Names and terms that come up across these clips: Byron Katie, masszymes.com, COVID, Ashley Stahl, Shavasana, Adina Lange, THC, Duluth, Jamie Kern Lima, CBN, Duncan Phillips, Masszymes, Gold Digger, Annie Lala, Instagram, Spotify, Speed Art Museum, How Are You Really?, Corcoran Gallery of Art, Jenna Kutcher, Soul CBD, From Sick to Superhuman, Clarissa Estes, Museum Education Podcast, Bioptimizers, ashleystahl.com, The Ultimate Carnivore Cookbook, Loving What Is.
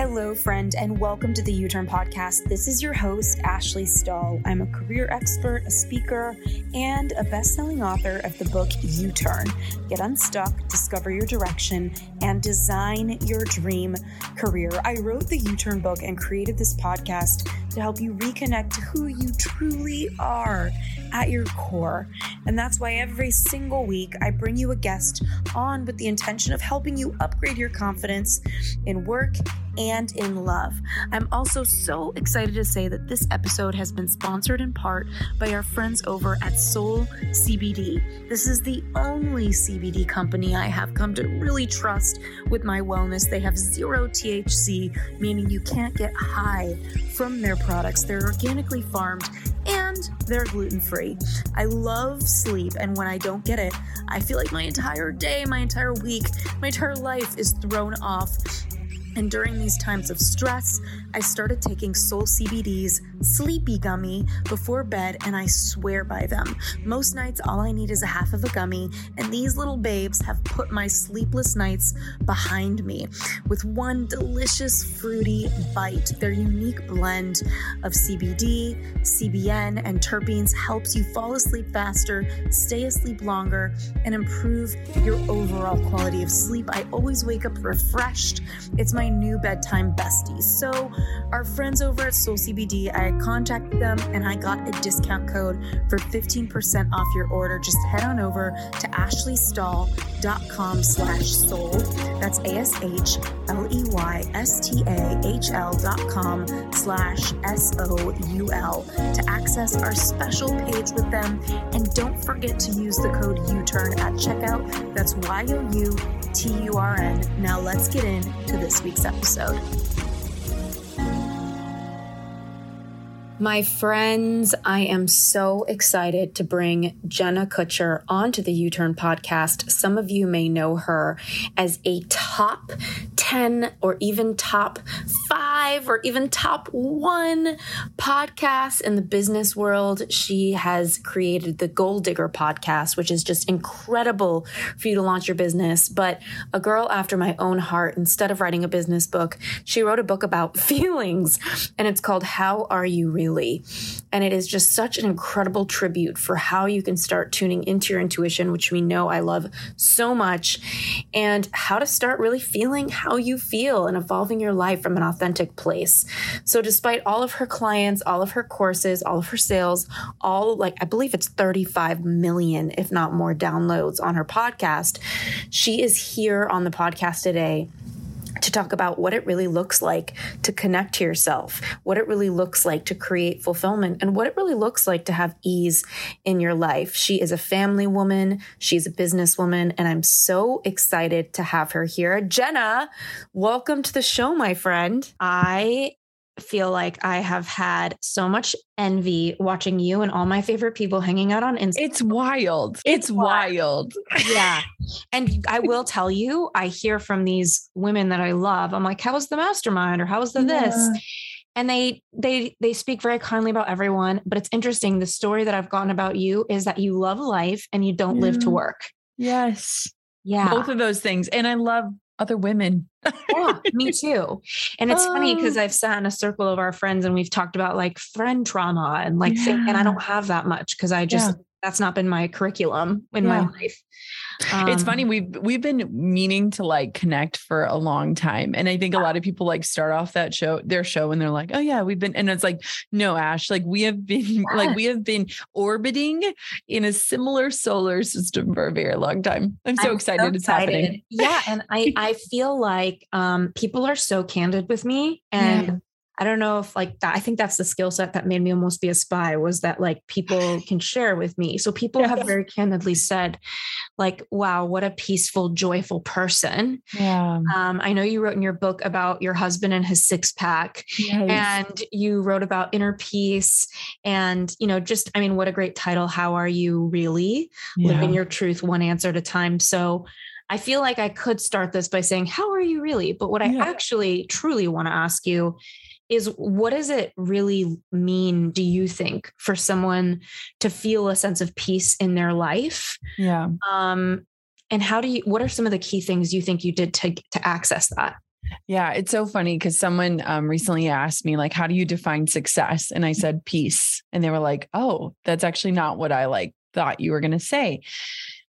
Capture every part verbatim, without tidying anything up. Hello, friend, and welcome to the U-Turn Podcast. This is your host, Ashley Stahl. I'm a career expert, a speaker, and a best-selling author of the book U-Turn. Get unstuck, discover your direction, and design your dream career. I wrote the U-Turn book and created this podcast to help you reconnect to who you truly are at your core. And that's why every single week I bring you a guest on with the intention of helping you upgrade your confidence in work and in love. I'm also so excited to say that this episode has been sponsored in part by our friends over at Soul C B D. This is the only C B D company I have come to really trust with my wellness. They have zero T H C, meaning you can't get high from their products. They're organically farmed and they're gluten-free. I love sleep, and when I don't get it, I feel like my entire day, my entire week, my entire life is thrown off. And during these times of stress, I started taking Soul C B D's Sleepy Gummy before bed, and I swear by them. Most nights, all I need is a half of a gummy, and these little babes have put my sleepless nights behind me with one delicious fruity bite. Their unique blend of C B D, C B N, and terpenes helps you fall asleep faster, stay asleep longer, and improve your overall quality of sleep. I always wake up refreshed. It's my My new bedtime bestie. So our friends over at Soul C B D, I contacted them and I got a discount code for fifteen percent off your order. Just head on over to ashleystahl.com slash soul. That's A-S-H-L-E-Y-S-T-A-H-L dot com slash S O U L to access our special page with them. And don't forget to use the code U-Turn at checkout. That's Y O U T U R N. Now let's get into this week. Episode. My friends, I am so excited to bring Jenna Kutcher onto the U-Turn podcast. Some of you may know her as a top ten or even top five or even top one podcast in the business world. She has created the Gold Digger podcast, which is just incredible for you to launch your business. But a girl after my own heart, instead of writing a business book, she wrote a book about feelings, and it's called How Are You Really? And it is just such an incredible tribute for how you can start tuning into your intuition, which we know I love so much, and how to start really feeling how you feel and evolving your life from an authentic place. So despite all of her clients, all of her courses, all of her sales, all like, I believe it's thirty-five million, if not more, downloads on her podcast, she is here on the podcast today to talk about what it really looks like to connect to yourself, what it really looks like to create fulfillment, and what it really looks like to have ease in your life. She is a family woman. She's a businesswoman, and I'm so excited to have her here. Jenna, welcome to the show, my friend. I feel like I have had so much envy watching you and all my favorite people hanging out on Instagram. It's wild. It's wild. Yeah. And I will tell you, I hear from these women that I love. I'm like, how was the mastermind? Or how was the this? Yeah. And they, they, they speak very kindly about everyone, but it's interesting. The story that I've gotten about you is that you love life and you don't yeah. live to work. Yes. Yeah. Both of those things. And I love other women. Yeah, me too. And it's um, funny because I've sat in a circle of our friends and we've talked about like friend trauma and like, yeah. things, and I don't have that much because I just, yeah. that's not been my curriculum in yeah. my life. Um, it's funny. We've, we've been meaning to like connect for a long time. And I think a lot of people like start off that show, their show, and they're like, oh yeah, we've been, and it's like, no, Ash, like we have been, yeah. like we have been orbiting in a similar solar system for a very long time. I'm so I'm excited. So it's excited. Happening. Yeah. And I, I feel like, um, people are so candid with me, and yeah. I don't know if like that, I think that's the skill set that made me almost be a spy, was that like people can share with me. So people yeah. have very candidly said like, wow, what a peaceful, joyful person. Yeah. Um, I know you wrote in your book about your husband and his six pack, yes. and you wrote about inner peace, and, you know, just, I mean, what a great title. How Are You Really? Yeah. Living Your Truth, One Answer at a Time. So I feel like I could start this by saying, how are you really? But what yeah. I actually truly want to ask you is, what does it really mean, do you think, for someone to feel a sense of peace in their life? Yeah. Um, and how do you, what are some of the key things you think you did to, to access that? Yeah. It's so funny because someone um, recently asked me, like, how do you define success? And I said, peace. And they were like, oh, that's actually not what I like thought you were going to say.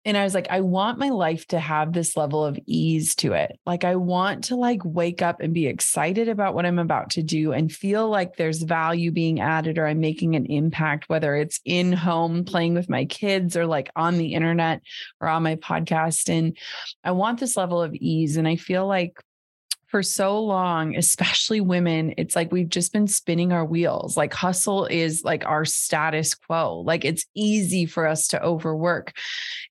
And I was like, I want my life to have this level of ease to it. Like, I want to like wake up and be excited about what I'm about to do and feel like there's value being added, or I'm making an impact, whether it's in home playing with my kids or like on the internet or on my podcast. And I want this level of ease. And I feel like for so long, especially women, it's like we've just been spinning our wheels. Like hustle is like our status quo. Like it's easy for us to overwork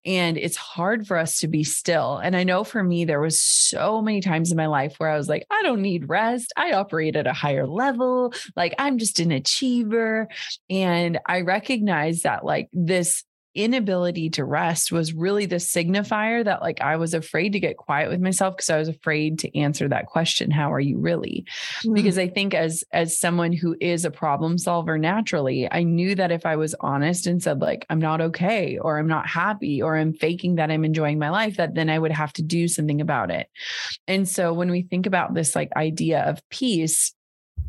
and it's hard for us to be still. And I know for me, there was so many times in my life where I was like, I don't need rest. I operate at a higher level. Like I'm just an achiever. And I recognize that like this inability to rest was really the signifier that like I was afraid to get quiet with myself because I was afraid to answer that question, how are you really? Mm-hmm. Because I think as as someone who is a problem solver naturally, I knew that if I was honest and said like I'm not okay or I'm not happy or I'm faking that I'm enjoying my life, that then I would have to do something about it. And so when we think about this like idea of peace,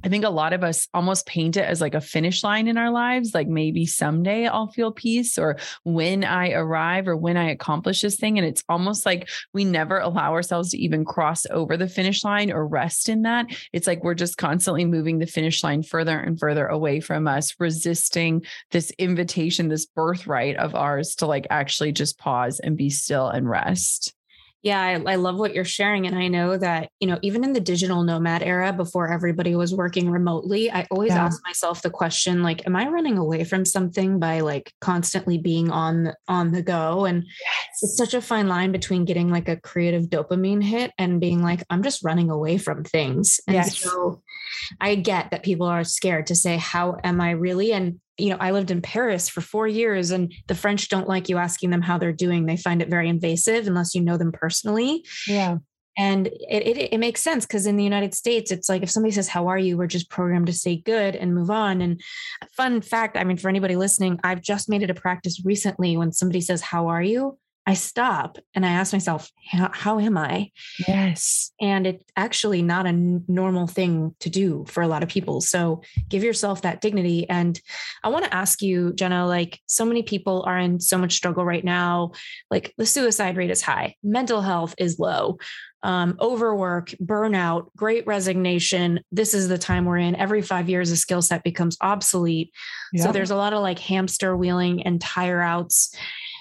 I think a lot of us almost paint it as like a finish line in our lives. Like maybe someday I'll feel peace or when I arrive or when I accomplish this thing. And it's almost like we never allow ourselves to even cross over the finish line or rest in that. It's like we're just constantly moving the finish line further and further away from us, resisting this invitation, this birthright of ours to like actually just pause and be still and rest. Yeah, I, I love what you're sharing. And I know that, you know, even in the digital nomad era before everybody was working remotely, I always yeah. ask myself the question, like, am I running away from something by like constantly being on, on the go? And yes. it's such a fine line between getting like a creative dopamine hit and being like, I'm just running away from things. And yes. so I get that people are scared to say, how am I really? And you know, I lived in Paris for four years and the French don't like you asking them how they're doing. They find it very invasive unless you know them personally. Yeah. And it it, it makes sense because in the United States, it's like if somebody says, how are you? We're just programmed to say good and move on. And fun fact, I mean, for anybody listening, I've just made it a practice recently when somebody says, how are you? I stop and I ask myself, how, how am I? Yes. And it's actually not a n- normal thing to do for a lot of people. So give yourself that dignity. And I want to ask you, Jenna, like so many people are in so much struggle right now. Like the suicide rate is high. Mental health is low. Um, overwork, burnout, great resignation. This is the time we're in. Every five years, a skill set becomes obsolete. Yeah. So there's a lot of like hamster wheeling and tire outs.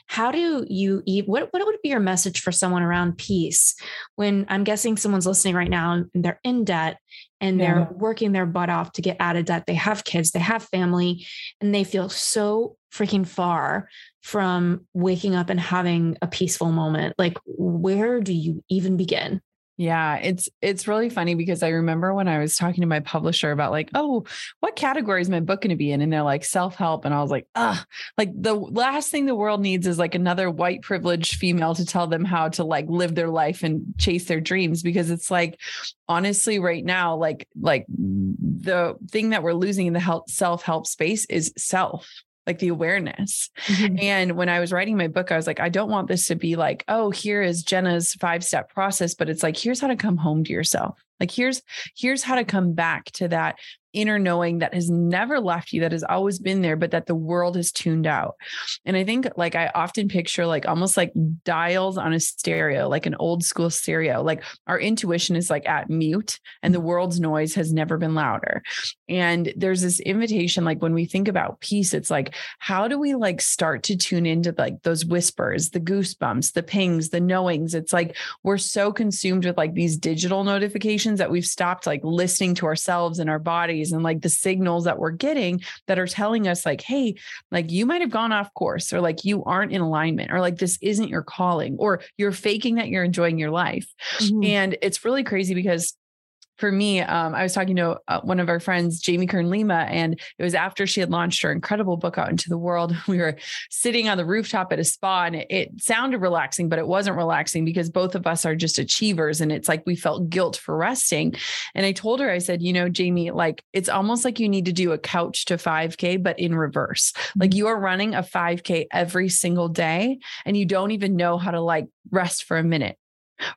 How do you eat? What, what would be your message for someone around peace when I'm guessing someone's listening right now and they're in debt and yeah. they're working their butt off to get out of debt. They have kids, they have family, and they feel so freaking far from waking up and having a peaceful moment. Like, where do you even begin? Yeah, it's, it's really funny because I remember when I was talking to my publisher about like, oh, what category is my book going to be in? And they're like self-help. And I was like, ah, like the last thing the world needs is like another white privileged female to tell them how to like live their life and chase their dreams. Because it's like, honestly, right now, like, like the thing that we're losing in the health self-help space is self. Like the awareness. Mm-hmm. And when I was writing my book, I was like, I don't want this to be like, oh, here is Jenna's five-step process, but it's like, here's how to come home to yourself. Like, here's, here's how to come back to that inner knowing that has never left you, that has always been there, but that the world has tuned out. And I think like, I often picture like almost like dials on a stereo, like an old school stereo, like our intuition is like at mute and the world's noise has never been louder. And there's this invitation, like when we think about peace, it's like, how do we like start to tune into like those whispers, the goosebumps, the pings, the knowings? It's like, we're so consumed with like these digital notifications that we've stopped like listening to ourselves and our bodies. And like the signals that we're getting that are telling us like, hey, like you might've gone off course, or like you aren't in alignment, or like, this isn't your calling, or you're faking that you're enjoying your life. Mm-hmm. And it's really crazy because for me, um, I was talking to uh, one of our friends, Jamie Kern Lima, and it was after she had launched her incredible book out into the world. We were sitting on the rooftop at a spa and it, it sounded relaxing, but it wasn't relaxing because both of us are just achievers. And it's like, we felt guilt for resting. And I told her, I said, you know, Jamie, like, it's almost like you need to do a couch to five K, but in reverse. Mm-hmm. Like you are running a five K every single day and you don't even know how to like rest for a minute.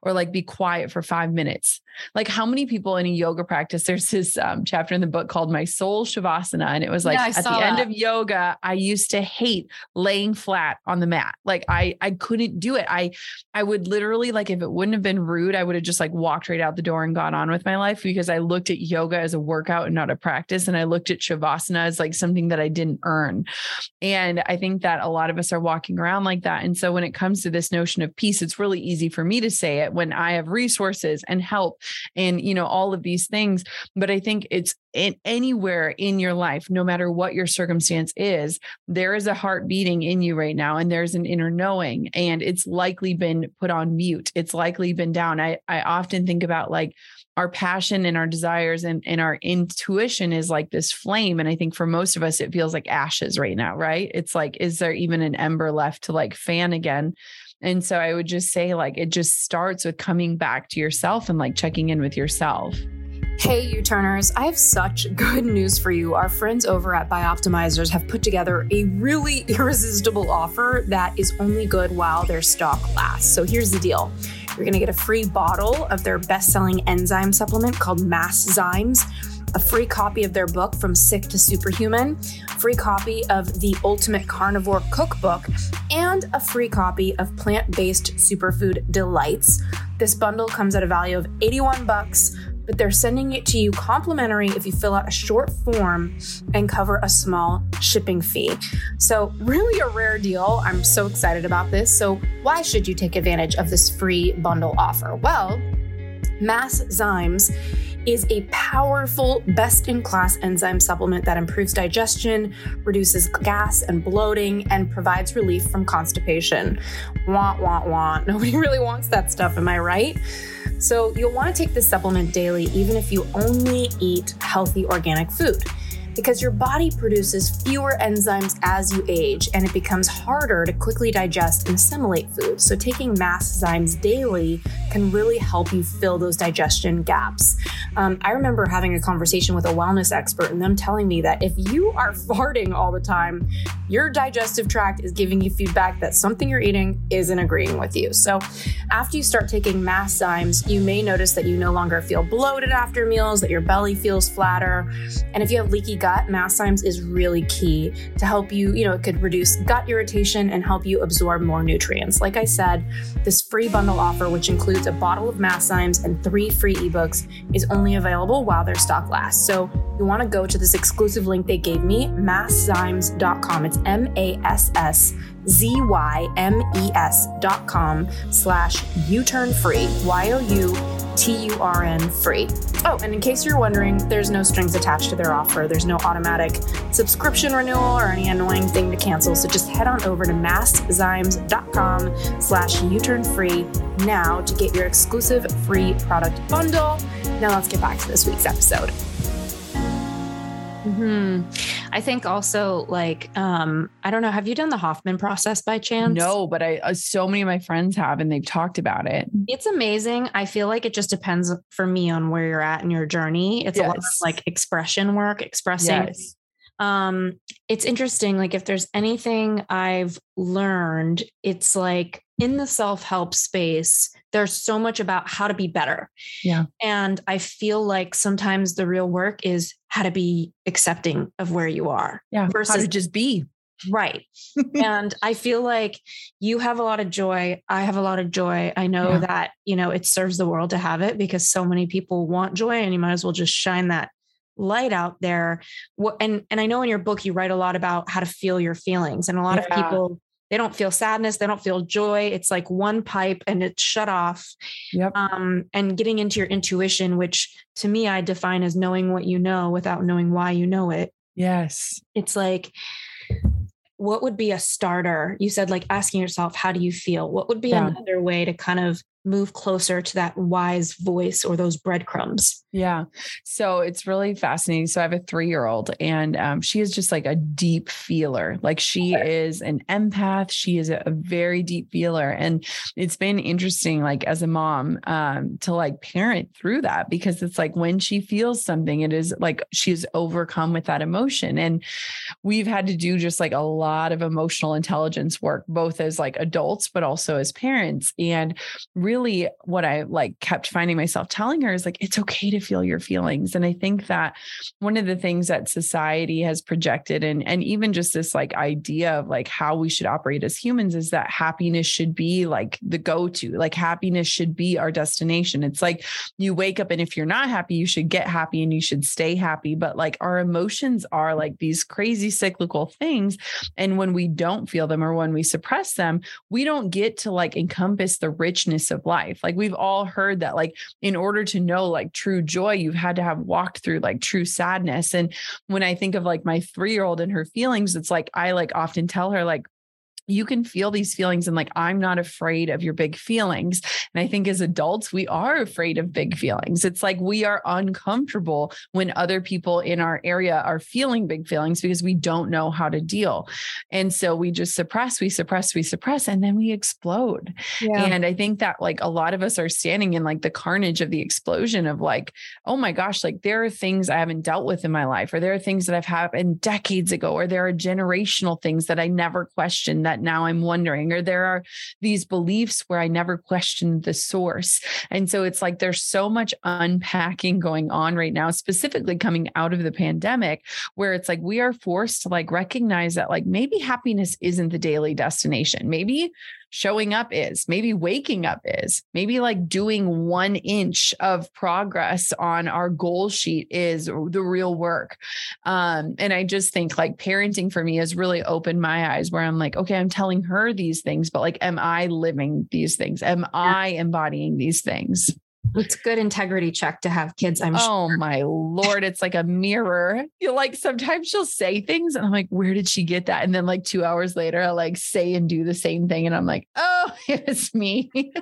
or like be quiet for five minutes. Like how many people in a yoga practice, there's this um, chapter in the book called My Soul Shavasana. And it was like, yeah, at the that. end of yoga, I used to hate laying flat on the mat. Like I, I couldn't do it. I, I would literally like, if it wouldn't have been rude, I would have just like walked right out the door and gone on with my life, because I looked at yoga as a workout and not a practice. And I looked at Shavasana as like something that I didn't earn. And I think that a lot of us are walking around like that. And so when it comes to this notion of peace, it's really easy for me to say it when I have resources and help and, you know, all of these things. But I think it's in anywhere in your life, no matter what your circumstance is, there is a heart beating in you right now. And there's an inner knowing, and it's likely been put on mute. It's likely been down. I, I often think about like our passion and our desires and, and our intuition is like this flame. And I think for most of us, it feels like ashes right now, right? It's like, is there even an ember left to like fan again? And so I would just say like, it just starts with coming back to yourself and like checking in with yourself. Hey, U-Turners, I have such good news for you. Our friends over at Bioptimizers have put together a really irresistible offer that is only good while their stock lasts. So here's the deal. You're going to get a free bottle of their best-selling enzyme supplement called Masszymes, a free copy of their book, From Sick to Superhuman, free copy of The Ultimate Carnivore Cookbook, and a free copy of Plant-Based Superfood Delights. This bundle comes at a value of eighty-one bucks, but they're sending it to you complimentary if you fill out a short form and cover a small shipping fee. So really a rare deal. I'm so excited about this. So why should you take advantage of this free bundle offer? Well, Masszymes is a powerful, best-in-class enzyme supplement that improves digestion, reduces gas and bloating, and provides relief from constipation. Wah, wah, wah. Nobody really wants that stuff, am I right? So you'll want to take this supplement daily, even if you only eat healthy organic food, because your body produces fewer enzymes as you age, and it becomes harder to quickly digest and assimilate food. So taking Masszymes daily can really help you fill those digestion gaps. Um, I remember having a conversation with a wellness expert and them telling me that if you are farting all the time, your digestive tract is giving you feedback that something you're eating isn't agreeing with you. So after you start taking Masszymes, you may notice that you no longer feel bloated after meals, that your belly feels flatter. And if you have leaky gut, Masszymes is really key to help you, you know, it could reduce gut irritation and help you absorb more nutrients. Like I said, this free bundle offer, which includes a bottle of Masszymes and three free ebooks, is only available while their stock lasts. So you want to go to this exclusive link they gave me, masszymes dot com. It's M A S S Z Y M E S dot com slash U-turn free, Y O U T U R N free. Oh, and in case you're wondering, there's no strings attached to their offer. There's no automatic subscription renewal or any annoying thing to cancel. So just head on over to masszymes dot com slash U-turn free now to get your exclusive free product bundle. Now let's get back to this week's episode. Hmm. I think also like, um, I don't know. Have you done the Hoffman process by chance? No, but I, uh, so many of my friends have, and they've talked about it. It's amazing. I feel like it just depends for me on where you're at in your journey. It's yes. a lot of like expression work, expressing. Yes. Um, it's interesting. Like if there's anything I've learned, it's like in the self-help space, there's so much about how to be better. Yeah. And I feel like sometimes the real work is how to be accepting of where you are. Yeah. Versus how to just be. Right. And I feel like you have a lot of joy. I have a lot of joy. I know yeah. that, you know, it serves the world to have it because so many people want joy, and you might as well just shine that light out there. And, and I know in your book, you write a lot about how to feel your feelings, and a lot yeah. of people, they don't feel sadness. They don't feel joy. It's like one pipe and it's shut off. Yep. Um, and getting into your intuition, which to me, I define as knowing what you know without knowing why you know it. Yes. It's like, what would be a starter? You said like asking yourself, how do you feel? What would be yeah. another way to kind of move closer to that wise voice or those breadcrumbs? Yeah. So it's really fascinating. So I have a three-year-old, and um, she is just like a deep feeler. Like she okay. is an empath. She is a, a very deep feeler. And it's been interesting, like as a mom, um, to like parent through that, because it's like when she feels something, it is like she is overcome with that emotion. And we've had to do just like a lot of emotional intelligence work, both as like adults, but also as parents. And really really what I like kept finding myself telling her is like, it's okay to feel your feelings. And I think that one of the things that society has projected and, and even just this like idea of like how we should operate as humans is that happiness should be like the go-to, like happiness should be our destination. It's like you wake up and if you're not happy, you should get happy and you should stay happy. But like our emotions are like these crazy cyclical things. And when we don't feel them or when we suppress them, we don't get to like encompass the richness of life. Like we've all heard that, like, in order to know like true joy, you've had to have walked through like true sadness. And when I think of like my three-year-old and her feelings, it's like, I like often tell her like, you can feel these feelings and like, I'm not afraid of your big feelings. And I think as adults, we are afraid of big feelings. It's like we are uncomfortable when other people in our area are feeling big feelings because we don't know how to deal. And so we just suppress, we suppress, we suppress, and then we explode. Yeah. And I think that like a lot of us are standing in like the carnage of the explosion of like, oh my gosh, like there are things I haven't dealt with in my life, or there are things that I've happened decades ago, or there are generational things that I never questioned that now I'm wondering, or there are these beliefs where I never questioned the source. And so it's like, there's so much unpacking going on right now, specifically coming out of the pandemic, where it's like, we are forced to like recognize that like, maybe happiness isn't the daily destination. Maybe showing up is, maybe waking up is, maybe like doing one inch of progress on our goal sheet is the real work. Um, and I just think like parenting for me has really opened my eyes where I'm like, okay, I'm telling her these things, but like, am I living these things? Am I embodying these things? It's good integrity check to have kids. I'm oh sure. My Lord. It's like a mirror. You like, sometimes she'll say things and I'm like, where did she get that? And then like two hours later, I like say and do the same thing. And I'm like, oh, it's me. It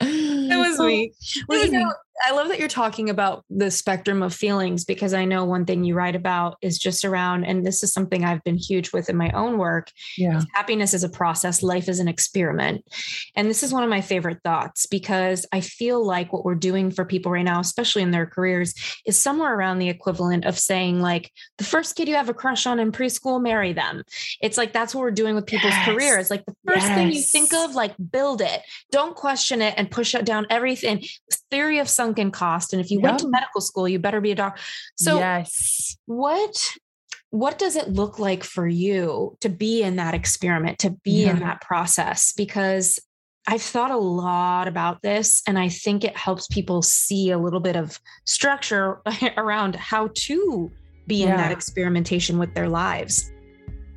was me. Well, you know, I love that you're talking about the spectrum of feelings, because I know one thing you write about is just around, and this is something I've been huge with in my own work. Yeah. Is happiness is a process. Life is an experiment. And this is one of my favorite thoughts, because I feel like what we're doing for people right now, especially in their careers, is somewhere around the equivalent of saying like the first kid you have a crush on in preschool, marry them. It's like, that's what we're doing with people's yes. careers. Like the first yes. thing you think of, like build it, don't question it and push it down everything. Theory of sunken cost. And if you yep. went to medical school, you better be a doctor. So yes. what, what does it look like for you to be in that experiment, to be yeah. in that process? Because I've thought a lot about this, and I think it helps people see a little bit of structure around how to be yeah. in that experimentation with their lives.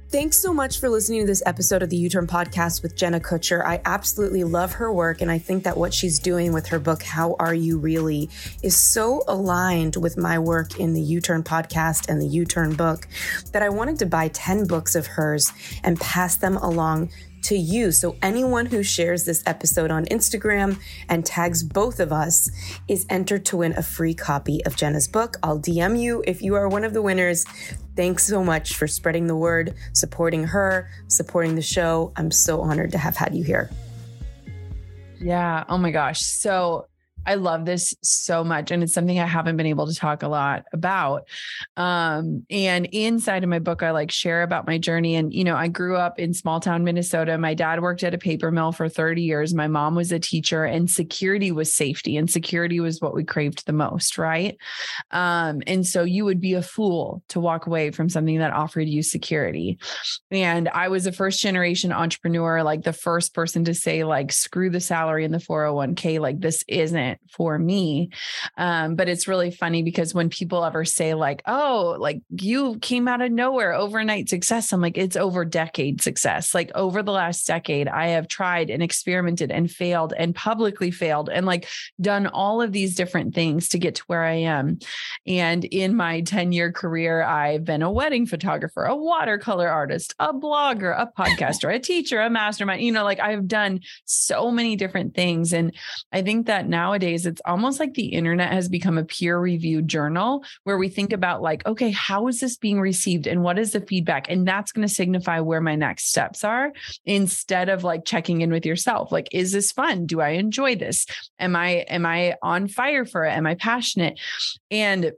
Thanks so much for listening to this episode of the U-Turn Podcast with Jenna Kutcher. I absolutely love her work, and I think that what she's doing with her book, How Are You Really?, is so aligned with my work in the U-Turn Podcast and the U-Turn book that I wanted to buy ten books of hers and pass them along to you. So anyone who shares this episode on Instagram and tags both of us is entered to win a free copy of Jenna's book. I'll D M you if you are one of the winners. Thanks so much for spreading the word, supporting her, supporting the show. I'm so honored to have had you here. Yeah. Oh my gosh. So I love this so much. And it's something I haven't been able to talk a lot about. Um, and inside of my book, I like share about my journey. And, you know, I grew up in small town, Minnesota. My dad worked at a paper mill for thirty years. My mom was a teacher, and security was safety, and security was what we craved the most. Right. Um, and so you would be a fool to walk away from something that offered you security. And I was a first generation entrepreneur, like the first person to say like, screw the salary and the four oh one k, like this isn't for me. Um, but it's really funny because when people ever say like, oh, like you came out of nowhere, overnight success, I'm like, it's over decade success. Like over the last decade, I have tried and experimented and failed and publicly failed and like done all of these different things to get to where I am. And in my ten year career, I've been a wedding photographer, a watercolor artist, a blogger, a podcaster, a teacher, a mastermind, you know, like I've done so many different things. And I think that nowadays, it's almost like the internet has become a peer reviewed journal where we think about like, okay, how is this being received? And what is the feedback? And that's going to signify where my next steps are, instead of like checking in with yourself. Like, is this fun? Do I enjoy this? Am I, am I on fire for it? Am I passionate? And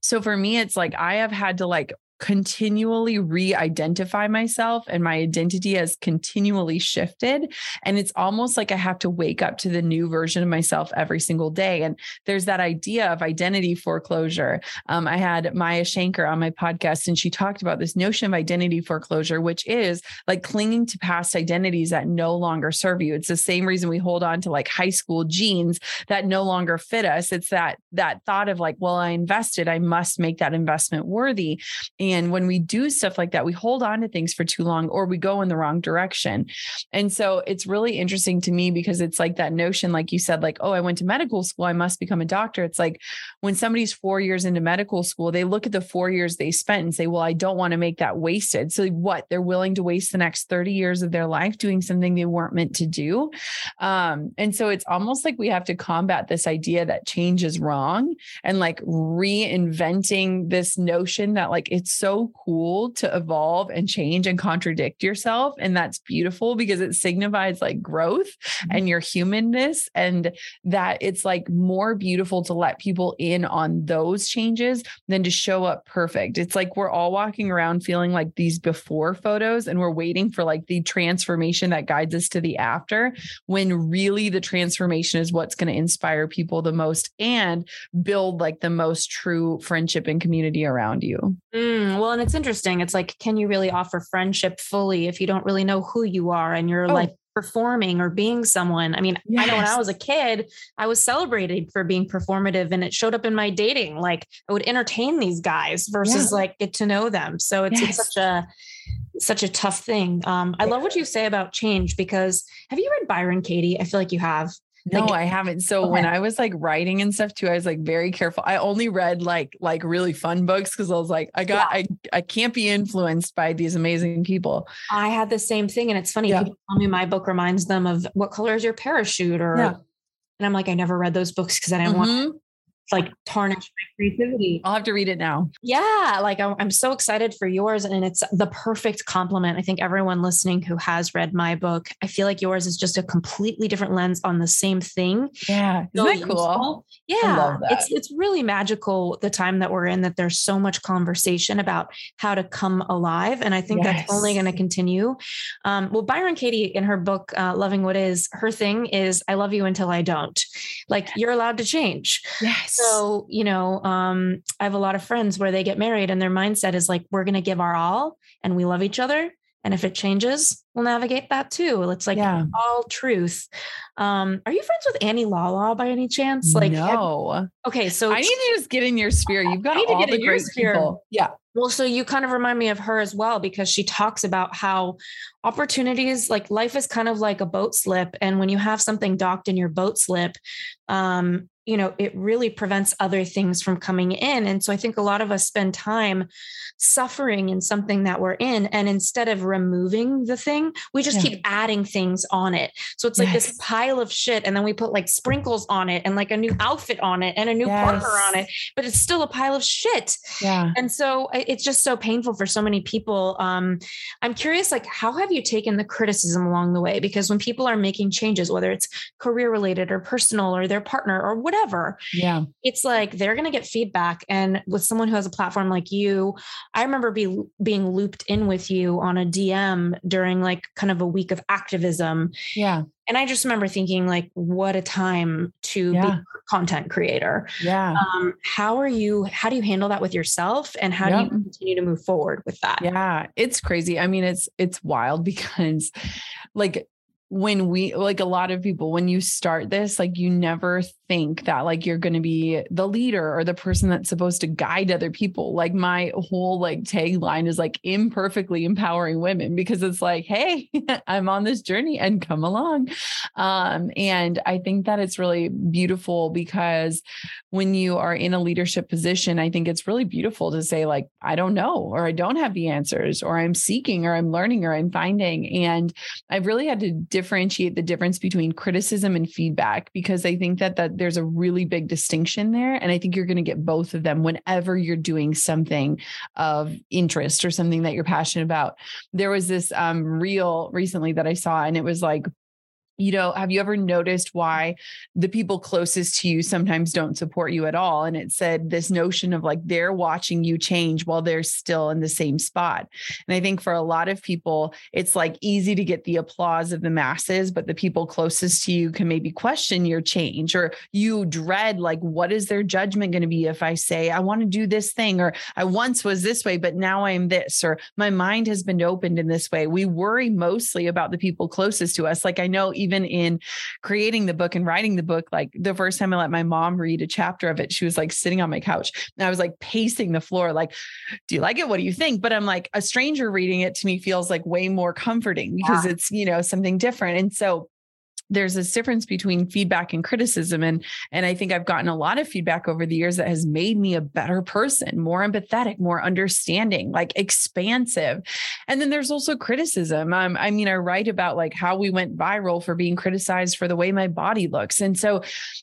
so for me, it's like, I have had to like continually re-identify myself, and my identity has continually shifted. And it's almost like I have to wake up to the new version of myself every single day. And there's that idea of identity foreclosure. Um, I had Maya Shanker on my podcast, and she talked about this notion of identity foreclosure, which is like clinging to past identities that no longer serve you. It's the same reason we hold on to like high school jeans that no longer fit us. It's that, that thought of like, well, I invested, I must make that investment worthy. And when we do stuff like that, we hold on to things for too long, or we go in the wrong direction. And so it's really interesting to me, because it's like that notion, like you said, like, oh, I went to medical school, I must become a doctor. It's like when somebody's four years into medical school, they look at the four years they spent and say, well, I don't want to make that wasted. So what? They're willing to waste the next thirty years of their life doing something they weren't meant to do. Um, and so it's almost like we have to combat this idea that change is wrong, and like reinventing this notion that like, it's so cool to evolve and change and contradict yourself. And that's beautiful, because it signifies like growth mm-hmm. and your humanness, and that it's like more beautiful to let people in on those changes than to show up perfect. It's like, we're all walking around feeling like these before photos, and we're waiting for like the transformation that guides us to the after, when really the transformation is what's going to inspire people the most and build like the most true friendship and community around you. Mm, well, and it's interesting. It's like, can you really offer friendship fully if you don't really know who you are and you're oh. like performing or being someone? I mean, yes. I know when I was a kid, I was celebrated for being performative, and it showed up in my dating. Like I would entertain these guys versus yeah. like get to know them. So it's, yes. it's such a, such a tough thing. Um, I yeah. love what you say about change, because have you read Byron Katie? I feel like you have. No, like, I haven't. So okay. when I was like writing and stuff too, I was like very careful. I only read like, like really fun books, because I was like, I got, yeah. I, I can't be influenced by these amazing people. I had the same thing. And it's funny. Yeah. People tell me my book reminds them of What Color Is Your Parachute? Or, yeah. and I'm like, I never read those books, because I didn't mm-hmm. want to like tarnish my creativity. I'll have to read it now. Yeah. Like I'm, I'm so excited for yours. And it's the perfect compliment. I think everyone listening who has read my book, I feel like yours is just a completely different lens on the same thing. Yeah. Isn't so that useful? Cool? Yeah. I love that. It's, it's really magical, the time that we're in, that there's so much conversation about how to come alive. And I think yes. that's only going to continue. Um, well, Byron Katie in her book, uh, Loving What Is, her thing is, I love you until I don't. Like yes. you're allowed to change. Yes. So, you know, um, I have a lot of friends where they get married and their mindset is like, we're going to give our all and we love each other. And if it changes, we'll navigate that too. It's like yeah. all truth. Um, are you friends with Annie Lala by any chance? Like, no. Have, okay. So I need to just get in your sphere. You've got I need all to get the in great your sphere. People. Yeah. Well, so you kind of remind me of her as well, because she talks about how opportunities, like life is kind of like a boat slip. And when you have something docked in your boat slip, um, you know, it really prevents other things from coming in. And so I think a lot of us spend time suffering in something that we're in. And instead of removing the thing, we just yeah. keep adding things on it. So it's like yes. this pile of shit. And then we put like sprinkles on it and like a new outfit on it and a new yes. partner on it, but it's still a pile of shit. Yeah. And so it's just so painful for so many people. Um, I'm curious, like, how have you taken the criticism along the way? Because when people are making changes, whether it's career related or personal or their partner or whatever, Whatever. Yeah. It's like, they're going to get feedback. And with someone who has a platform like you, I remember be, being looped in with you on a D M during like kind of a week of activism. Yeah. And I just remember thinking like, what a time to yeah. be a content creator. Yeah. Um, how are you, how do you handle that with yourself, and how yep. do you continue to move forward with that? Yeah. It's crazy. I mean, it's, it's wild, because like, when we, like a lot of people, when you start this, like you never think that like you're going to be the leader or the person that's supposed to guide other people. Like my whole like tagline is like imperfectly empowering women, because it's like, hey, I'm on this journey and come along. Um, and I think that it's really beautiful, because when you are in a leadership position, I think it's really beautiful to say like, I don't know, or I don't have the answers, or I'm seeking, or I'm learning, or I'm finding. And I've really had to differentiate the difference between criticism and feedback, because I think that, that there's a really big distinction there. And I think you're going to get both of them whenever you're doing something of interest or something that you're passionate about. There was this um, reel recently that I saw, and it was like, you know, have you ever noticed why the people closest to you sometimes don't support you at all? And it said this notion of like, they're watching you change while they're still in the same spot. And I think for a lot of people, it's like easy to get the applause of the masses, but the people closest to you can maybe question your change, or you dread, like, what is their judgment going to be if I say, I want to do this thing, or I once was this way, but now I'm this, or my mind has been opened in this way. We worry mostly about the people closest to us. Like, I know even Even in creating the book and writing the book, like the first time I let my mom read a chapter of it, she was like sitting on my couch and I was like pacing the floor, like, do you like it? What do you think? But I'm like, a stranger reading it to me feels like way more comforting because yeah. it's, you know, something different. And so there's this difference between feedback and criticism. And, and I think I've gotten a lot of feedback over the years that has made me a better person, more empathetic, more understanding, like expansive. And then there's also criticism. Um, I mean, I write about like how we went viral for being criticized for the way my body looks. And so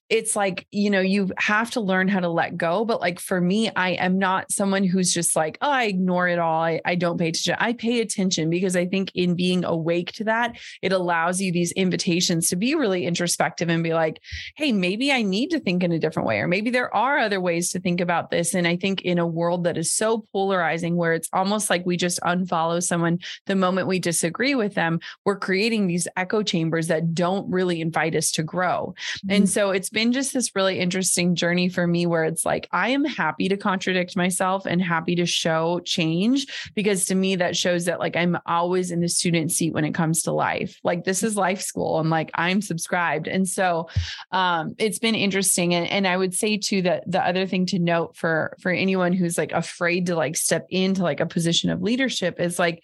it's like, you know, you have to learn how to let go. But like, for me, I am not someone who's just like, oh, I ignore it all. I, I don't pay attention. I pay attention because I think in being awake to that, it allows you these invitations to be really introspective and be like, hey, maybe I need to think in a different way, or maybe there are other ways to think about this. And I think in a world that is so polarizing, where it's almost like we just unfollow someone the moment we disagree with them, we're creating these echo chambers that don't really invite us to grow. Mm-hmm. And so it's been just this really interesting journey for me where it's like, I am happy to contradict myself and happy to show change, because to me, that shows that like, I'm always in the student seat when it comes to life. Like, this is life school. And like, I'm subscribed. And so, um, it's been interesting. And, and I would say too, that the other thing to note for, for anyone who's like afraid to like step into like a position of leadership is like,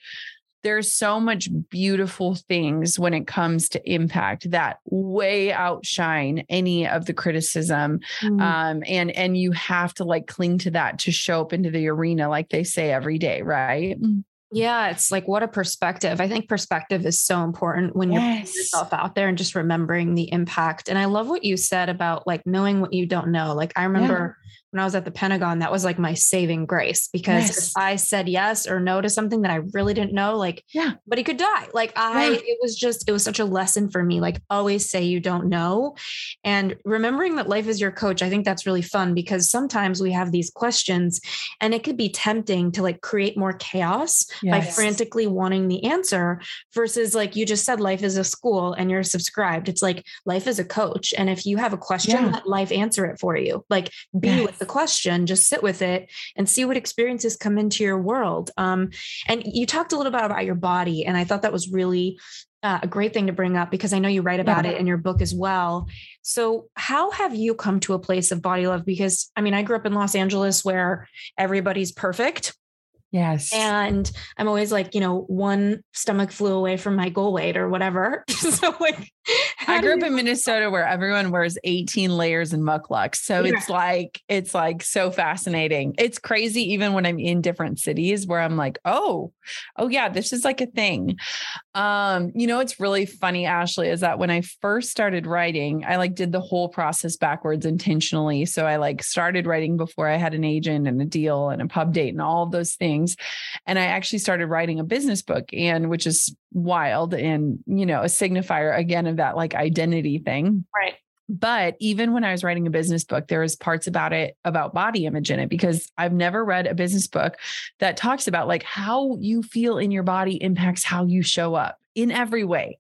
there's so much beautiful things when it comes to impact that way outshine any of the criticism. Mm-hmm. Um, and, and you have to like cling to that to show up into the arena, like they say every day. Right. Mm-hmm. Yeah. It's like, what a perspective. I think perspective is so important when you're yes. putting yourself out there and just remembering the impact. And I love what you said about like knowing what you don't know. Like, I remember yeah. when I was at the Pentagon, that was like my saving grace, because yes. if I said yes or no to something that I really didn't know, like, yeah, but he could die. Like I, yeah. it was just, it was such a lesson for me. Like, always say you don't know. And remembering that life is your coach. I think that's really fun, because sometimes we have these questions and it could be tempting to like create more chaos. Yes. By frantically wanting the answer, versus like you just said, life is a school and you're subscribed. It's like, life is a coach. And if you have a question, yeah. let life answer it for you. Like, be yes. with the question, just sit with it and see what experiences come into your world. Um, and you talked a little bit about your body. And I thought that was really uh, a great thing to bring up, because I know you write about yeah. it in your book as well. So how have you come to a place of body love? Because I mean, I grew up in Los Angeles where everybody's perfect. Yes. And I'm always like, you know, one stomach flew away from my goal weight or whatever. So like, I grew up in Minnesota where everyone wears eighteen layers and mucklucks. So yeah. it's like, it's like so fascinating. It's crazy. Even when I'm in different cities where I'm like, Oh, oh yeah, this is like a thing. Um, you know, it's really funny, Ashley, is that when I first started writing, I like did the whole process backwards intentionally. So I like started writing before I had an agent and a deal and a pub date and all of those things. And I actually started writing a business book, and which is wild and, you know, a signifier again of that like identity thing. Right. But even when I was writing a business book, there was parts about it, about body image in it, because I've never read a business book that talks about like how you feel in your body impacts how you show up in every way.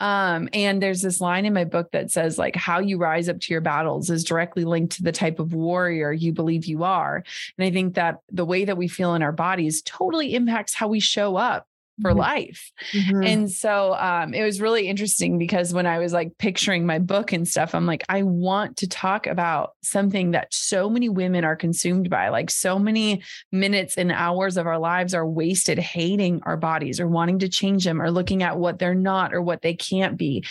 Um, and there's this line in my book that says like, how you rise up to your battles is directly linked to the type of warrior you believe you are. And I think that the way that we feel in our bodies totally impacts how we show up for life. Mm-hmm. And so, um, it was really interesting, because when I was like picturing my book and stuff, I'm like, I want to talk about something that so many women are consumed by. Like, so many minutes and hours of our lives are wasted hating our bodies or wanting to change them or looking at what they're not or what they can't be.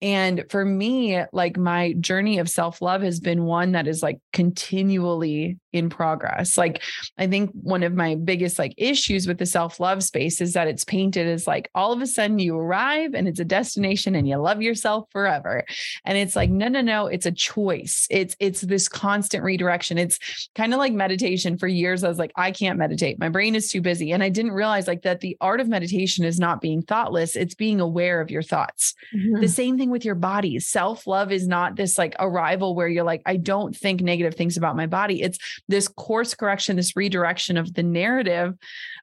And for me, like, my journey of self-love has been one that is like continually in progress. Like, I think one of my biggest like issues with the self-love space is that it's painted as like, all of a sudden you arrive and it's a destination and you love yourself forever. And it's like, no, no, no, it's a choice. It's, it's this constant redirection. It's kind of like meditation. For years, I was like, I can't meditate. My brain is too busy. And I didn't realize like that the art of meditation is not being thoughtless. It's being aware of your thoughts. Mm-hmm. The same thing with your body. Self-love is not this like arrival where you're like, I don't think negative things about my body. It's this course correction, this redirection of the narrative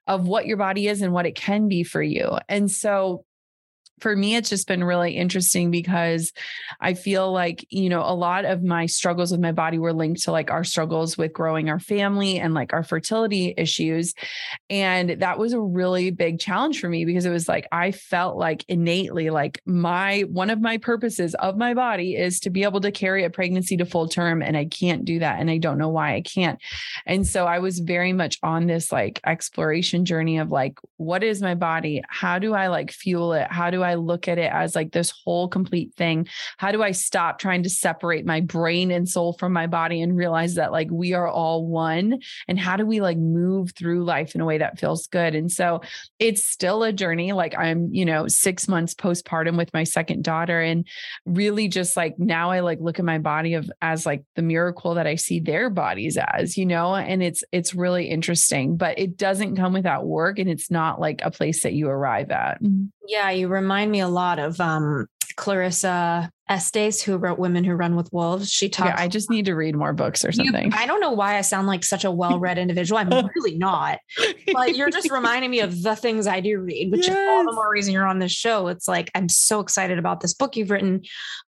of what your body is and what it can be for you. And so for me, it's just been really interesting because I feel like, you know, a lot of my struggles with my body were linked to like our struggles with growing our family and like our fertility issues. And that was a really big challenge for me because it was like, I felt like innately, like my, one of my purposes of my body is to be able to carry a pregnancy to full term. And I can't do that. And I don't know why I can't. And so I was very much on this like exploration journey of like, what is my body? How do I like fuel it? How do I I look at it as like this whole complete thing? How do I stop trying to separate my brain and soul from my body and realize that like we are all one? And how do we like move through life in a way that feels good? And so it's still a journey. Like I'm, you know, six months postpartum with my second daughter, and really just like now I like look at my body of as like the miracle that I see their bodies as, you know, and it's, it's really interesting, but it doesn't come without work, and it's not like a place that you arrive at. Yeah. You remind Remind me a lot of um, Clarissa Estes, who wrote Women Who Run With Wolves. She talks. Yeah, I just need to read more books or something. You, I don't know why I sound like such a well-read individual. I'm really not, but you're just reminding me of the things I do read, which yes. is all the more reason you're on this show. It's like, I'm so excited about this book you've written.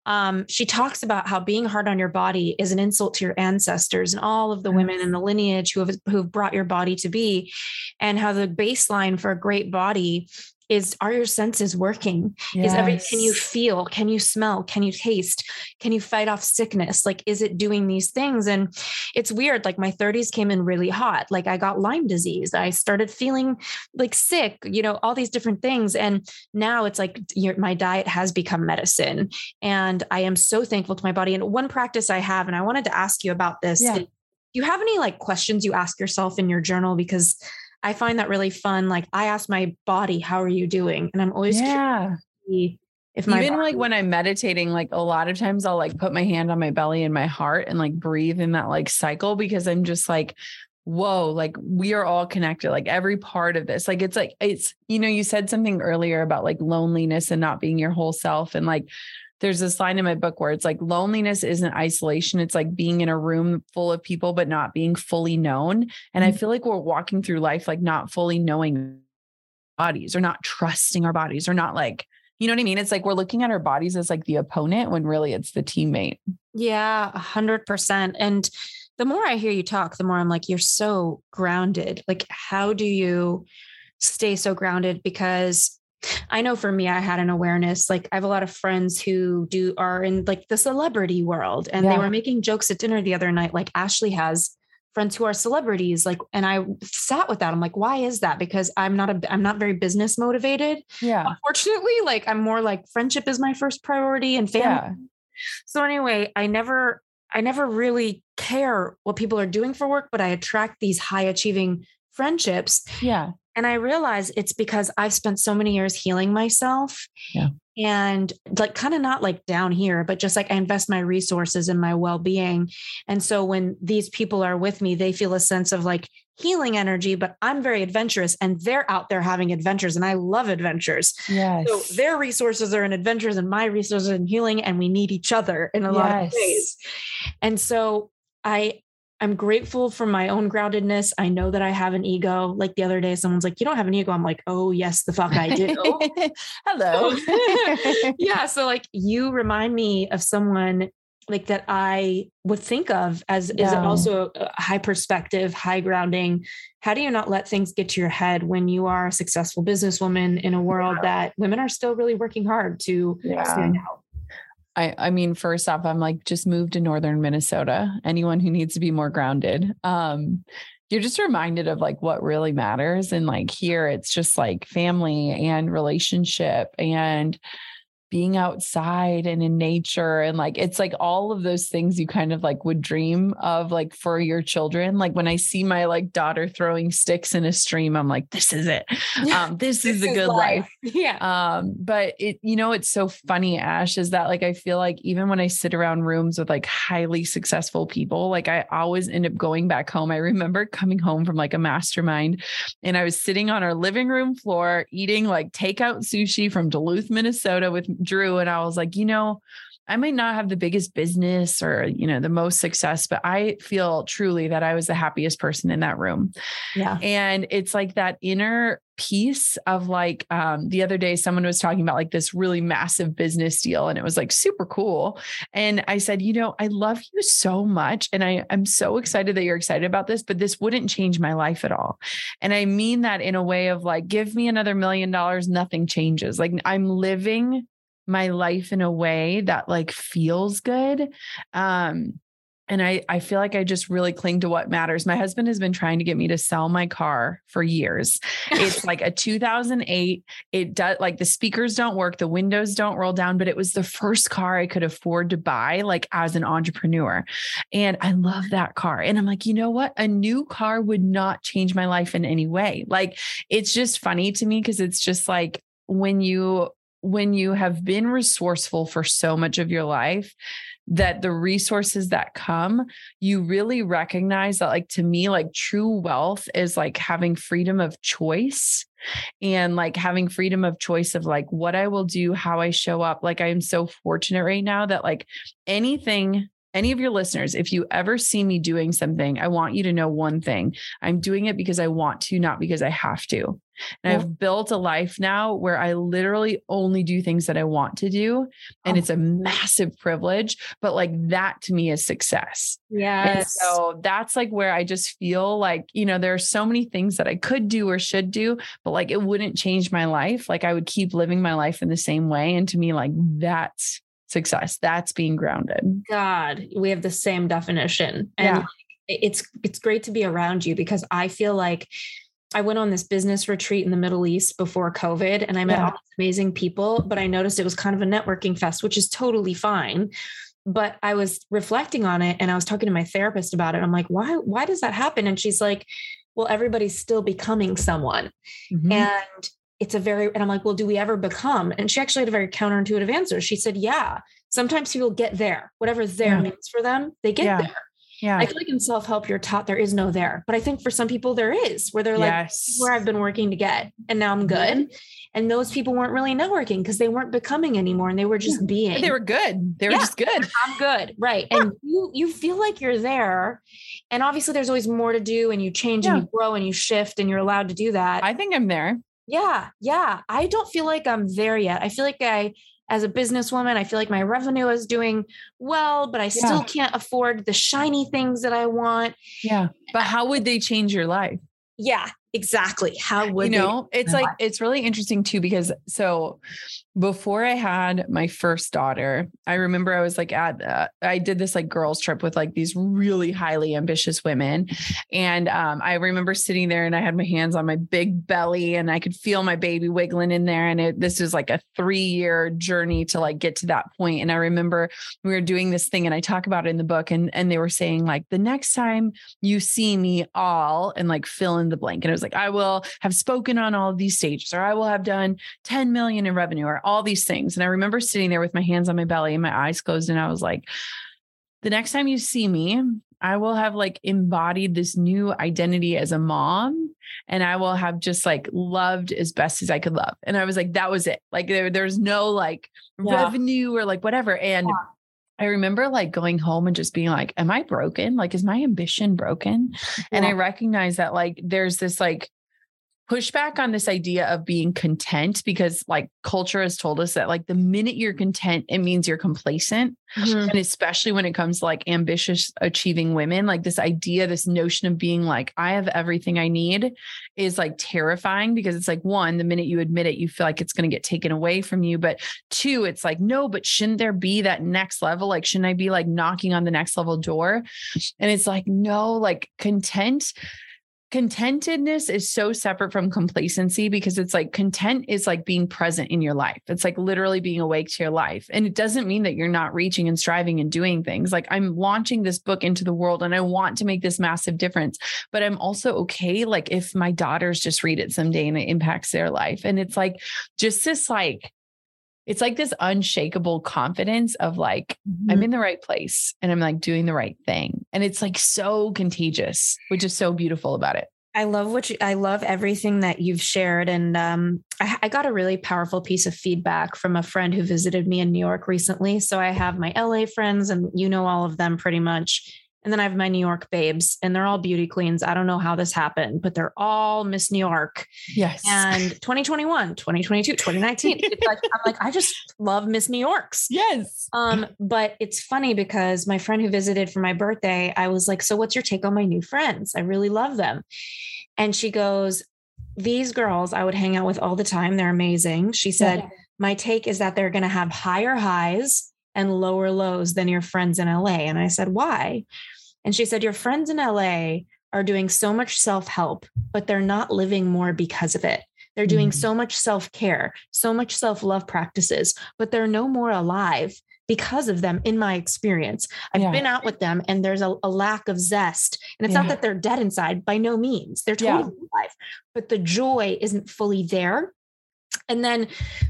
Um, she talks about how being hard on your body is an insult to your ancestors and all of the women in the lineage who have, who've brought your body to be, and how the baseline for a great body is, are your senses working? Yes. Is every, can you feel? Can you smell? Can you taste? Can you fight off sickness? Like, is it doing these things? And it's weird. Like my thirties came in really hot. Like I got Lyme disease. I started feeling like sick, you know, all these different things. And now it's like your, my diet has become medicine, and I am so thankful to my body. And one practice I have, and I wanted to ask you about this. Yeah. Do you have any like questions you ask yourself in your journal? Because I find that really fun. Like I ask my body, how are you doing? And I'm always yeah. curious if my even body- like when I'm meditating, like a lot of times I'll like put my hand on my belly and my heart and like breathe in that like cycle, because I'm just like, whoa, like we are all connected, like every part of this. Like, it's like, it's, you know, you said something earlier about like loneliness and not being your whole self. And like, there's this line in my book where it's like, loneliness isn't isolation. It's like being in a room full of people, but not being fully known. And mm-hmm. I feel like we're walking through life, like not fully knowing bodies, or not trusting our bodies, or not like, you know what I mean? It's like, we're looking at our bodies as like the opponent when really it's the teammate. Yeah. A hundred percent. And the more I hear you talk, the more I'm like, you're so grounded. Like, how do you stay so grounded? Because I know for me, I had an awareness. Like I have a lot of friends who do are in like the celebrity world, and yeah. they were making jokes at dinner the other night. Like Ashley has friends who are celebrities. Like, and I sat with that. I'm like, why is that? Because I'm not a, I'm not very business motivated. Yeah. Unfortunately, like I'm more like friendship is my first priority and family. Yeah. So anyway, I never, I never really care what people are doing for work, but I attract these high achieving friendships. Yeah. And I realize it's because I've spent so many years healing myself yeah. and like kind of not like down here, but just like I invest my resources in my well-being. And so when these people are with me, they feel a sense of like healing energy, but I'm very adventurous and they're out there having adventures, and I love adventures. Yes. So their resources are in adventures and my resources are in healing, and we need each other in a yes. lot of ways. And so I, I'm grateful for my own groundedness. I know that I have an ego. Like the other day, someone's like, you don't have an ego. I'm like, oh yes, the fuck I do. Hello. So, yeah. So like you remind me of someone like that I would think of as yeah. is also a high perspective, high grounding. How do you not let things get to your head when you are a successful businesswoman in a world yeah. that women are still really working hard to yeah. stand out? I, I mean, first off, I'm like, just move to northern Minnesota. Anyone who needs to be more grounded, um, you're just reminded of like what really matters. And like here, it's just like family and relationship and being outside and in nature. And like, it's like all of those things you kind of like would dream of, like for your children. Like when I see my like daughter throwing sticks in a stream, I'm like, this is it. Um, this, this is a good life. life. Yeah. Um, but it, you know, it's so funny, Ash, is that like, I feel like even when I sit around rooms with like highly successful people, like I always end up going back home. I remember coming home from like a mastermind and I was sitting on our living room floor eating like takeout sushi from Duluth, Minnesota with Drew. And I was like, you know, I might not have the biggest business or, you know, the most success, but I feel truly that I was the happiest person in that room. Yeah. And it's like that inner piece of like, um, the other day, someone was talking about like this really massive business deal and it was like super cool. And I said, you know, I love you so much. And I am so excited that you're excited about this, but this wouldn't change my life at all. And I mean that in a way of like, give me another million dollars. Nothing changes. Like I'm living my life in a way that like feels good. Um, and I, I feel like I just really cling to what matters. My husband has been trying to get me to sell my car for years. It's like a two thousand eight. It does like the speakers don't work. The windows don't roll down, but it was the first car I could afford to buy, like as an entrepreneur. And I love that car. And I'm like, you know what? A new car would not change my life in any way. Like, it's just funny to me. Cause it's just like, when you when you have been resourceful for so much of your life, that the resources that come, you really recognize that, like, to me, like true wealth is like having freedom of choice and like having freedom of choice of like what I will do, how I show up. Like I am so fortunate right now that like anything, any of your listeners, if you ever see me doing something, I want you to know one thing. I'm doing it because I want to, not because I have to. And yeah. I've built a life now where I literally only do things that I want to do. And oh. It's a massive privilege, but like that to me is success. Yeah. So that's like where I just feel like, you know, there are so many things that I could do or should do, but like, it wouldn't change my life. Like I would keep living my life in the same way. And to me, like that's success. That's being grounded. God, we have the same definition. And yeah. it's, it's great to be around you because I feel like I went on this business retreat in the Middle East before COVID and I met yeah. all these amazing people, but I noticed it was kind of a networking fest, which is totally fine. But I was reflecting on it and I was talking to my therapist about it. I'm like, why, why does that happen? And she's like, well, everybody's still becoming someone. Mm-hmm. And it's a very, and I'm like, well, do we ever become? And she actually had a very counterintuitive answer. She said, yeah, sometimes people get there, whatever's there yeah. means for them, they get yeah. there. Yeah. I feel like in self-help, you're taught there is no there, but I think for some people there is where they're yes. like, where I've been working to get, and now I'm good. Mm-hmm. And those people weren't really networking because they weren't becoming anymore. And they were just yeah. being, they were good. They were yeah. just good. I'm good. Right. Yeah. And you, you feel like you're there. And obviously there's always more to do and you change yeah. and you grow and you shift and you're allowed to do that. I think I'm there. Yeah. Yeah. I don't feel like I'm there yet. I feel like I, as a businesswoman, I feel like my revenue is doing well, but I yeah. still can't afford the shiny things that I want. Yeah. But how would they change your life? Yeah, exactly. How would, you know, it's like, life? It's really interesting too, because so before I had my first daughter, I remember I was like at, uh, I did this like girls trip with like these really highly ambitious women. And, um, I remember sitting there and I had my hands on my big belly and I could feel my baby wiggling in there. And it, this was like a three year journey to like get to that point. And I remember we were doing this thing and I talk about it in the book and, and they were saying like, the next time you see me all and like fill in the blank. And it was like, I will have spoken on all of these stages, or I will have done ten million in revenue, or all these things. And I remember sitting there with my hands on my belly and my eyes closed. And I was like, the next time you see me, I will have like embodied this new identity as a mom. And I will have just like loved as best as I could love. And I was like, that was it. Like there, there's no like yeah. revenue or like whatever. And yeah. I remember like going home and just being like, am I broken? Like, is my ambition broken? Yeah. And I recognize that like, there's this like pushback on this idea of being content because like culture has told us that like the minute you're content, it means you're complacent. Mm-hmm. And especially when it comes to like ambitious, achieving women, like this idea, this notion of being like, I have everything I need is like terrifying because it's like, one, the minute you admit it, you feel like it's going to get taken away from you. But two, it's like, no, but shouldn't there be that next level? Like, shouldn't I be like knocking on the next level door? And it's like, no, like content contentedness is so separate from complacency, because it's like content is like being present in your life. It's like literally being awake to your life. And it doesn't mean that you're not reaching and striving and doing things. Like, I'm launching this book into the world and I want to make this massive difference, but I'm also okay. Like, if my daughters just read it someday and it impacts their life. And it's like, just this, like, it's like this unshakable confidence of like, mm-hmm. I'm in the right place and I'm like doing the right thing. And it's like so contagious, which is so beautiful about it. I love what you, I love everything that you've shared. And um, I, I got a really powerful piece of feedback from a friend who visited me in New York recently. So I have my L A friends, and you know, all of them pretty much. And then I have my New York babes, and they're all beauty queens. I don't know how this happened, but they're all Miss New York. Yes. And twenty twenty-one, twenty twenty-two, twenty nineteen. It's like, I'm like, I just love Miss New Yorks. Yes. Um, but it's funny because my friend who visited for my birthday, I was like, so what's your take on my new friends? I really love them. And she goes, these girls I would hang out with all the time. They're amazing. She said, yeah. My take is that they're going to have higher highs and lower lows than your friends in L A. And I said, why? And she said, your friends in L A are doing so much self-help, but they're not living more because of it. They're doing mm-hmm. so much self-care, so much self-love practices, but they're no more alive because of them. In my experience, I've yeah. been out with them, and there's a, a lack of zest, and it's yeah. not that they're dead inside, by no means. They're totally yeah. alive, but the joy isn't fully there. And then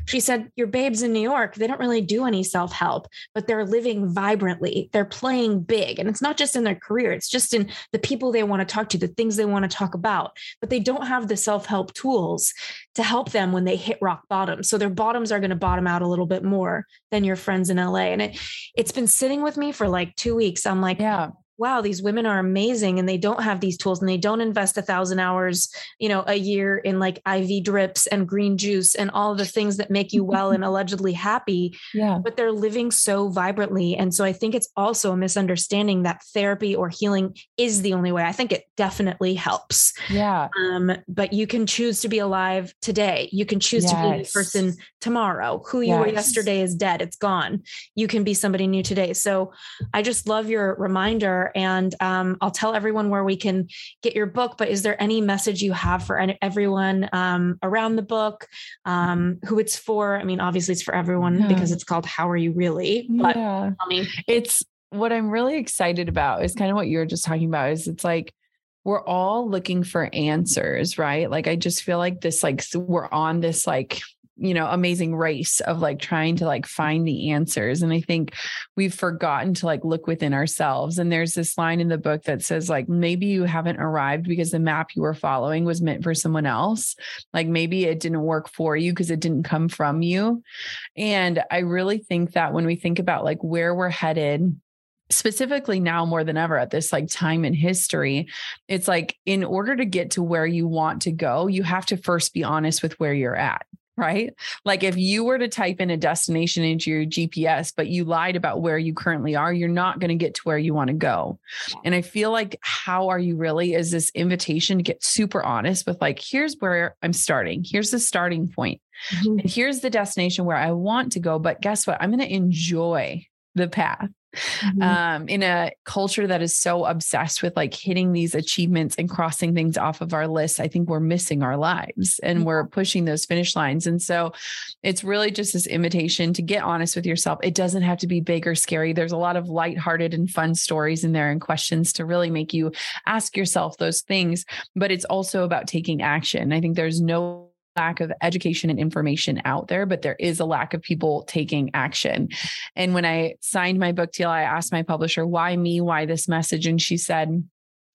she said, your babes in New York, they don't really do any self-help, but they're living vibrantly. They're playing big. And it's not just in their career. It's just in the people they want to talk to, the things they want to talk about, but they don't have the self-help tools to help them when they hit rock bottom. So their bottoms are going to bottom out a little bit more than your friends in L A. And it, it's been sitting with me for like two weeks. I'm like, yeah. wow, these women are amazing, and they don't have these tools, and they don't invest a thousand hours, you know, a year in like I V drips and green juice and all the things that make you well and allegedly happy, yeah. but they're living so vibrantly. And so I think it's also a misunderstanding that therapy or healing is the only way. I think it definitely helps. Yeah. Um, but you can choose to be alive today. You can choose yes. to be the person tomorrow. Who yes. you were yesterday is dead. It's gone. You can be somebody new today. So I just love your reminder. And um, I'll tell everyone where we can get your book, but is there any message you have for any, everyone um, around the book, um, who it's for? I mean, obviously it's for everyone yeah. because it's called How Are You Really? But yeah. I mean, it's what I'm really excited about is kind of what you were just talking about, is it's like, we're all looking for answers, right? Like, I just feel like this, like we're on this, like, you know, amazing race of like trying to like find the answers. And I think we've forgotten to like look within ourselves. And there's this line in the book that says like, maybe you haven't arrived because the map you were following was meant for someone else. Like, maybe it didn't work for you because it didn't come from you. And I really think that when we think about like where we're headed, specifically now more than ever at this like time in history, it's like, in order to get to where you want to go, you have to first be honest with where you're at. Right? Like, if you were to type in a destination into your G P S, but you lied about where you currently are, you're not going to get to where you want to go. And I feel like How Are You Really is this invitation to get super honest with like, here's where I'm starting. Here's the starting point. Mm-hmm. And here's the destination where I want to go. But guess what? I'm going to enjoy the path. Mm-hmm. Um, in a culture that is so obsessed with like hitting these achievements and crossing things off of our list, I think we're missing our lives and mm-hmm. we're pushing those finish lines. And so it's really just this invitation to get honest with yourself. It doesn't have to be big or scary. There's a lot of lighthearted and fun stories in there and questions to really make you ask yourself those things, but it's also about taking action. I think there's no lack of education and information out there, but there is a lack of people taking action. And when I signed my book deal, I asked my publisher, why me? Why this message? And she said,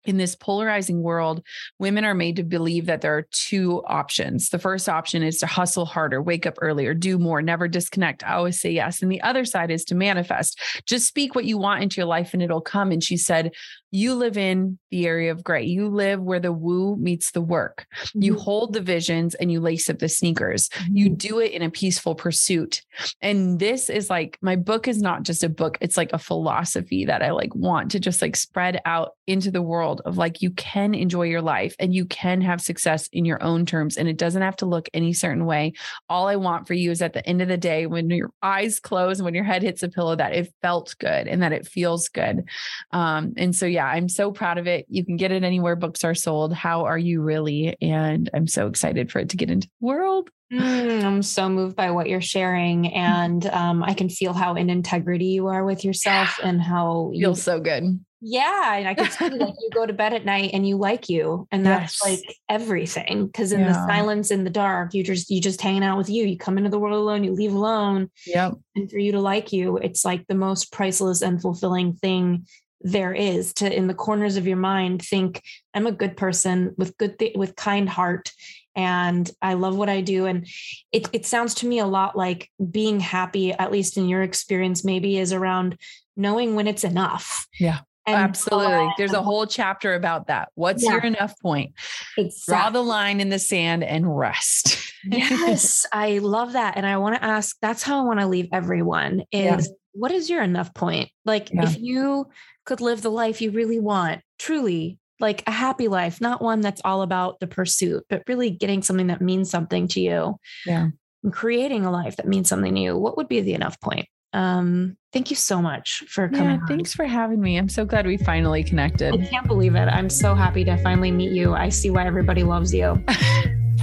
in this polarizing world, women are made to believe that there are two options. The first option is to hustle harder, wake up earlier, do more, never disconnect, always say yes. And the other side is to manifest. Just speak what you want into your life and it'll come. And she said, you live in the area of gray. You live where the woo meets the work. You hold the visions and you lace up the sneakers. You do it in a peaceful pursuit. And this is like, my book is not just a book. It's like a philosophy that I like want to just like spread out into the world. world of like, you can enjoy your life and you can have success in your own terms. And it doesn't have to look any certain way. All I want for you is at the end of the day, when your eyes close and when your head hits a pillow, that it felt good and that it feels good. Um, and so, yeah, I'm so proud of it. You can get it anywhere books are sold. How Are You Really? And I'm so excited for it to get into the world. Mm, I'm so moved by what you're sharing, and um, I can feel how in integrity you are with yourself and how you feel so good. Yeah. And I can see like you go to bed at night and you like you, and that's yes. like everything. Cause in yeah. the silence, in the dark, you just, you just hanging out with you, you come into the world alone, you leave alone. Yep. And for you to like you, it's like the most priceless and fulfilling thing there is to, in the corners of your mind, think I'm a good person with good, th- with kind heart. And I love what I do. And it it sounds to me a lot like being happy, at least in your experience, maybe is around knowing when it's enough. Yeah, and absolutely. There's a whole chapter about that. What's yeah. your enough point? Exactly. Draw the line in the sand and rest. Yes, I love that. And I want to ask, that's how I want to leave everyone is yeah. what is your enough point? Like yeah. if you could live the life you really want, truly, like a happy life, not one that's all about the pursuit, but really getting something that means something to you yeah. and creating a life that means something to you. What would be the enough point? Um, thank you so much for coming. Yeah, thanks for having me. I'm so glad we finally connected. I can't believe it. I'm so happy to finally meet you. I see why everybody loves you.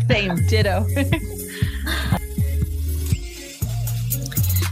Same, ditto.